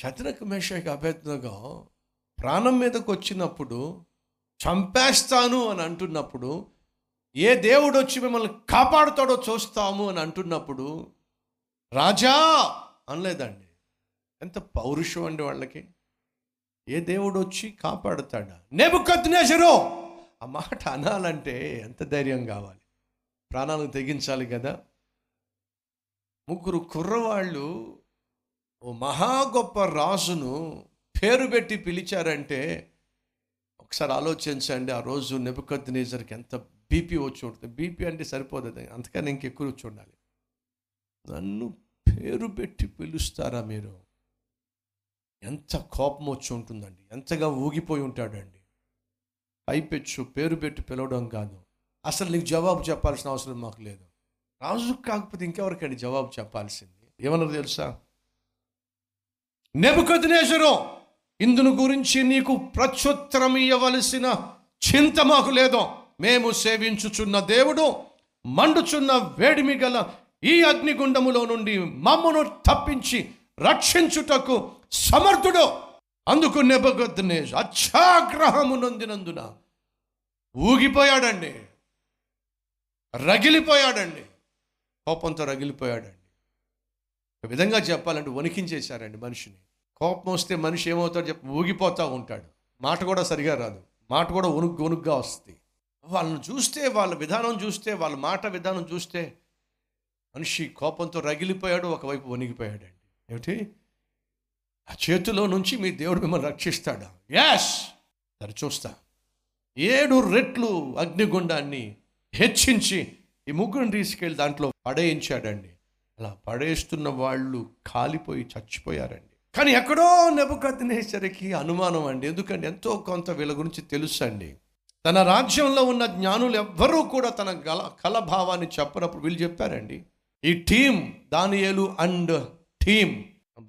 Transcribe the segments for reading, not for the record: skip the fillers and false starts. షద్రకు మేషాకు అబేద్నెగో ప్రాణం మీదకు వచ్చినప్పుడు, చంపేస్తాను అని అంటున్నప్పుడు, ఏ దేవుడు వచ్చి మిమ్మల్ని కాపాడుతాడో చూస్తాము అని అంటున్నప్పుడు రాజా అనలేదండి. ఎంత పౌరుషం అండి వాళ్ళకి. ఏ దేవుడు వచ్చి కాపాడుతాడా, నెబుకద్నెజరు ఆ మాట అనాలంటే ఎంత ధైర్యం కావాలి, ప్రాణాలను తెగించాలి కదా. ముగ్గురు కుర్రవాళ్ళు ఓ మహా గొప్ప రాజును పేరు పెట్టి పిలిచారంటే ఒకసారి ఆలోచించండి. ఆ రోజు నెబుకద్నెజరుకి ఎంత బీపీ వచ్చి ఉంటుంది. బీపీ అంటే సరిపోతుంది, అంతకన్నా ఇంకెక్కువ చూడాలి. నన్ను పేరు పెట్టి పిలుస్తారా మీరు, ఎంత కోపం వచ్చి ఉంటుందండి, ఎంతగా ఊగిపోయి ఉంటాడండి. పైపెచ్చు పేరు పెట్టి పిలవడం కాదు, అసలు నీకు జవాబు చెప్పాల్సిన అవసరం మాకు లేదు. రాజు కాకపోతే ఇంకెవరికండి జవాబు చెప్పాల్సింది. ఏమన్నా తెలుసా, నెబుకద్నెజరు ఇందును గురించి నీకు ప్రత్యుత్తరం ఇవ్వవలసిన చింత మాకు లేదు. మేము సేవించుచున్న దేవుడు మండుచున్న వేడిమి గల ఈ అగ్నిగుండములో నుండి మమ్మను తప్పించి రక్షించుటకు సమర్థుడు. అందుకు నెబుకద్నెజరు అత్యాగ్రహము నొందినందున ఊగిపోయాడండి, రగిలిపోయాడండి, కోపంతో రగిలిపోయాడండి. ఒక విధంగా చెప్పాలంటే వణికించేశారండి మనిషిని. కోపం వస్తే మనిషి ఏమవుతాడు చెప్ప, ఊగిపోతూ ఉంటాడు, మాట కూడా సరిగా రాదు, మాట కూడా వణుగ్గా వస్తుంది. వాళ్ళని చూస్తే, వాళ్ళ విధానం చూస్తే, వాళ్ళ మాట విధానం చూస్తే మనిషి కోపంతో రగిలిపోయాడు, ఒకవైపు వణిగిపోయాడండి. ఏమిటి, ఆ చేతిలో నుంచి మీ దేవుడు మిమ్మల్ని రక్షిస్తాడా? ఎస్, సరి చూస్తా. 7 రెట్లు అగ్నిగుండాన్ని హెచ్చించి ఈ ముగ్గురిని తీసుకెళ్ళి దాంట్లో పడేయించాడండి. అలా పడేస్తున్న వాళ్ళు కాలిపోయి చచ్చిపోయారండి. కానీ ఎక్కడో నెబుకద్నెజరుకి అనుమానం అండి. ఎందుకంటే ఎంతో కొంత వీళ్ళ గురించి తెలుసు అండి. తన రాజ్యంలో ఉన్న జ్ఞానులు ఎవ్వరూ కూడా తన కలభావాన్ని చెప్పినప్పుడు వీళ్ళు చెప్పారండి. ఈ టీం, దానియేలు అండ్ టీం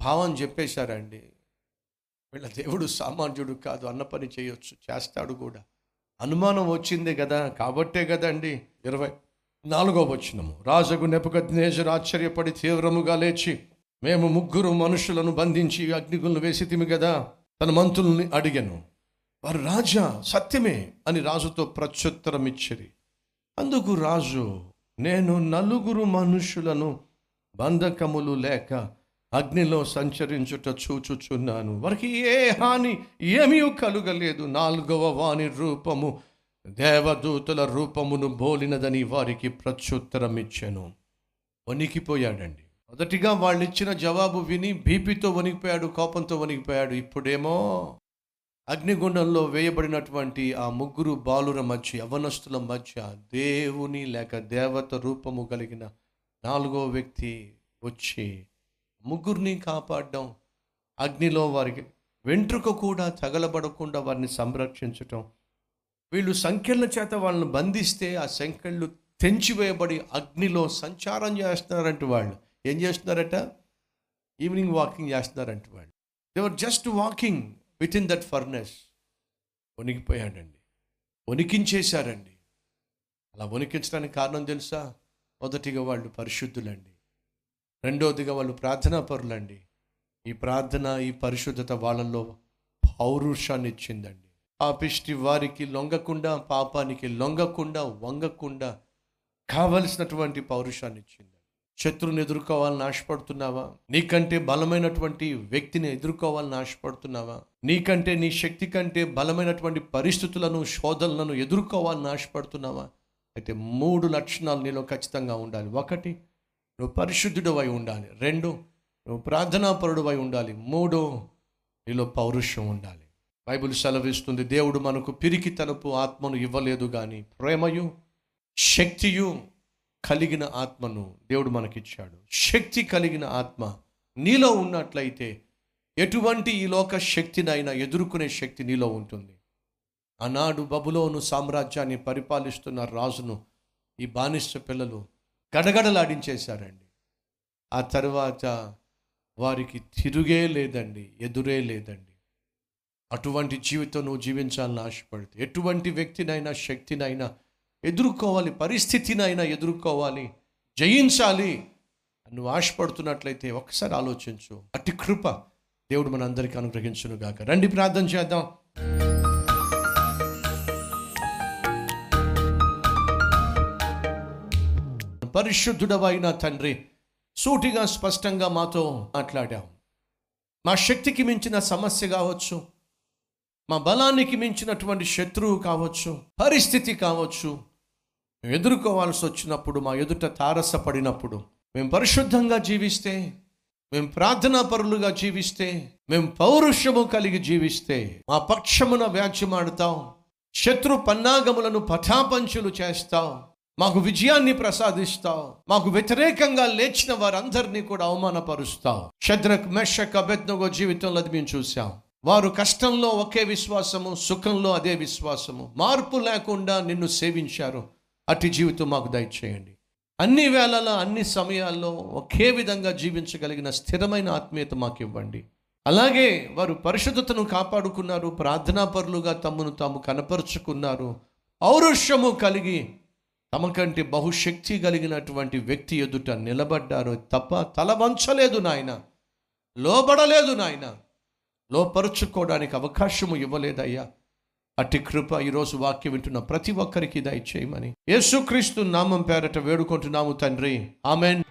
భావం చెప్పేశారండి. వీళ్ళ దేవుడు సామాన్యుడు కాదు, అన్న పని చేయొచ్చు, చేస్తాడు కూడా. అనుమానం వచ్చిందే కదా, కాబట్టే కదండి. 24వ వచనము, రాజుకు నెబుకద్నెజరు ఆశ్చర్యపడి తీవ్రముగా లేచి, మేము 3 మనుషులను బంధించి అగ్నిగుండంలో వేసితిమి కదా, తన మంత్రుల్ని అడిగాను. వారు రాజా సత్యమే అని రాజుతో ప్రత్యుత్తరం ఇచ్చిరి. అందుకు రాజు, నేను 4 మనుషులను బంధకములు లేక అగ్నిలో సంచరించుట చూచుచున్నాను, వారికి ఏ హాని ఏమీ కలుగలేదు. 4వ వాని రూపము దేవదూతల రూపమును బోలినదని వారికి ప్రత్యుత్తరం ఇచ్చాను. వణికిపోయాడండి. మొదటిగా వాళ్ళు ఇచ్చిన జవాబు విని బీపీతో వణికిపోయాడు, కోపంతో వణికిపోయాడు. ఇప్పుడేమో అగ్నిగుండంలో వేయబడినటువంటి ఆ 3 బాలుర మధ్య, యవ్వనస్తుల మధ్య దేవుని లేక దేవత రూపము కలిగిన 4వ వ్యక్తి వచ్చి ముగ్గురిని కాపాడడం, అగ్నిలో వారికి వెంట్రుక కూడా తగలబడకుండా వారిని సంరక్షించటం. వీళ్ళు సంకెళ్ళ చేత వాళ్ళని బంధిస్తే ఆ సంకెళ్ళు తెంచివేయబడి అగ్నిలో సంచారం చేస్తున్నారంటే వాళ్ళు ఏం చేస్తున్నారట, ఈవినింగ్ వాకింగ్ చేస్తున్నారంటే వాళ్ళు, they were just walking within that furnace. వణికిపోయాడండి, వణికించేశారండి. అలా వణికించడానికి కారణం తెలుసా, మొదటిగా వాళ్ళు పరిశుద్ధులండి, రెండోదిగా వాళ్ళు ప్రార్థనా పరులండి. ఈ ప్రార్థన, ఈ పరిశుద్ధత వాళ్ళల్లో పౌరుషాన్ని ఇచ్చిందండి. పాపిష్టి వారికి లొంగకుండా, పాపానికి లొంగకుండా, వంగకుండా కావలసినటువంటి పౌరుషాన్ని ఇచ్చింది. శత్రువుని ఎదుర్కోవాలని ఆశపడుతున్నావా? నీకంటే బలమైనటువంటి వ్యక్తిని ఎదుర్కోవాలని ఆశపడుతున్నావా? నీకంటే, నీ శక్తి కంటే బలమైనటువంటి పరిస్థితులను, శోధనలను ఎదుర్కోవాలని ఆశపడుతున్నావా? అయితే 3 లక్షణాలు నీలో ఖచ్చితంగా ఉండాలి. 1, నువ్వు పరిశుద్ధుడవై ఉండాలి. 2, నువ్వు ప్రార్థనాపరుడువై ఉండాలి. 3, నీలో పౌరుషం ఉండాలి. బైబిల్ సెలవిస్తుంది, దేవుడు మనకు పిరికి తలుపు ఆత్మను ఇవ్వలేదు, కానీ ప్రేమయు శక్తియు కలిగిన ఆత్మను దేవుడు మనకిచ్చాడు. శక్తి కలిగిన ఆత్మ నీలో ఉన్నట్లయితే ఎటువంటి ఈ లోక శక్తినైనా ఎదుర్కొనే శక్తి నీలో ఉంటుంది. ఆనాడు బబులోను సామ్రాజ్యాన్ని పరిపాలిస్తున్న రాజును ఈ బానిస పిల్లలు గడగడలాడించేశారండి. ఆ తర్వాత వారికి తిరుగే లేదండి, ఎదురే లేదండి. అటువంటి జీవితం నువ్వు జీవించాలని ఆశపడితే, ఎటువంటి వ్యక్తినైనా, శక్తినైనా ఎదుర్కోవాలి, పరిస్థితినైనా ఎదుర్కోవాలి, జయించాలి నువ్వు ఆశపడుతున్నట్లయితే ఒక్కసారి ఆలోచించు. అతి కృప దేవుడు మన అందరికీ అనుగ్రహించును గాక. రండి ప్రార్థన చేద్దాం. పరిశుద్ధుడవైన తండ్రి, సూటిగా స్పష్టంగా మాతో మాట్లాడావు. మా శక్తికి మించిన సమస్య కావచ్చు, మా బలానికి మించినటువంటి శత్రువు కావచ్చు, పరిస్థితి కావచ్చు, మేము ఎదుర్కోవాల్సి వచ్చినప్పుడు, మా ఎదుట తారసపడినప్పుడు, మేము పరిశుద్ధంగా జీవిస్తే, మేము ప్రార్థనా పరులుగా జీవిస్తే, మేము పౌరుషము కలిగి జీవిస్తే, మా పక్షమున వ్యాజ్యమాడతాం, శత్రు పన్నాగములను పటాపంచులు చేస్తావు, మాకు విజయాన్ని ప్రసాదిస్తావు, మాకు వ్యతిరేకంగా లేచిన వారందరినీ కూడా అవమానపరుస్తావు. షద్రక్, మెషక్, అబెద్నెగో జీవితంలో అది మేము చూసాం. వారు కష్టంలో ఒకే విశ్వాసము, సుఖంలో అదే విశ్వాసము, మార్పు లేకుండా నిన్ను సేవించారు. అట్టి జీవితం మాకు దయచేయండి. అన్ని వేళలా అన్ని సమయాల్లో ఒకే విధంగా జీవించగలిగిన స్థిరమైన ఆత్మీయత మాకు ఇవ్వండి. అలాగే వారు పరిశుద్ధతను కాపాడుకున్నారు, ప్రార్థనా పరులుగా తమను తాము కనపరుచుకున్నారు, పౌరుషము కలిగి తమకంటే బహుశక్తి కలిగినటువంటి వ్యక్తి ఎదుట నిలబడ్డారు తప్ప తల వంచలేదు నాయన, లోబడలేదు నాయన, లోపరుచుకోవడానికి అవకాశము ఇవ్వలేదయ్యా. అట్టి కృప ఈరోజు వాక్యం వింటున్న ప్రతి ఒక్కరికి దయచేయమని యేసుక్రీస్తు నామం పేరట వేడుకుంటున్నాము తండ్రి. ఆమెన్.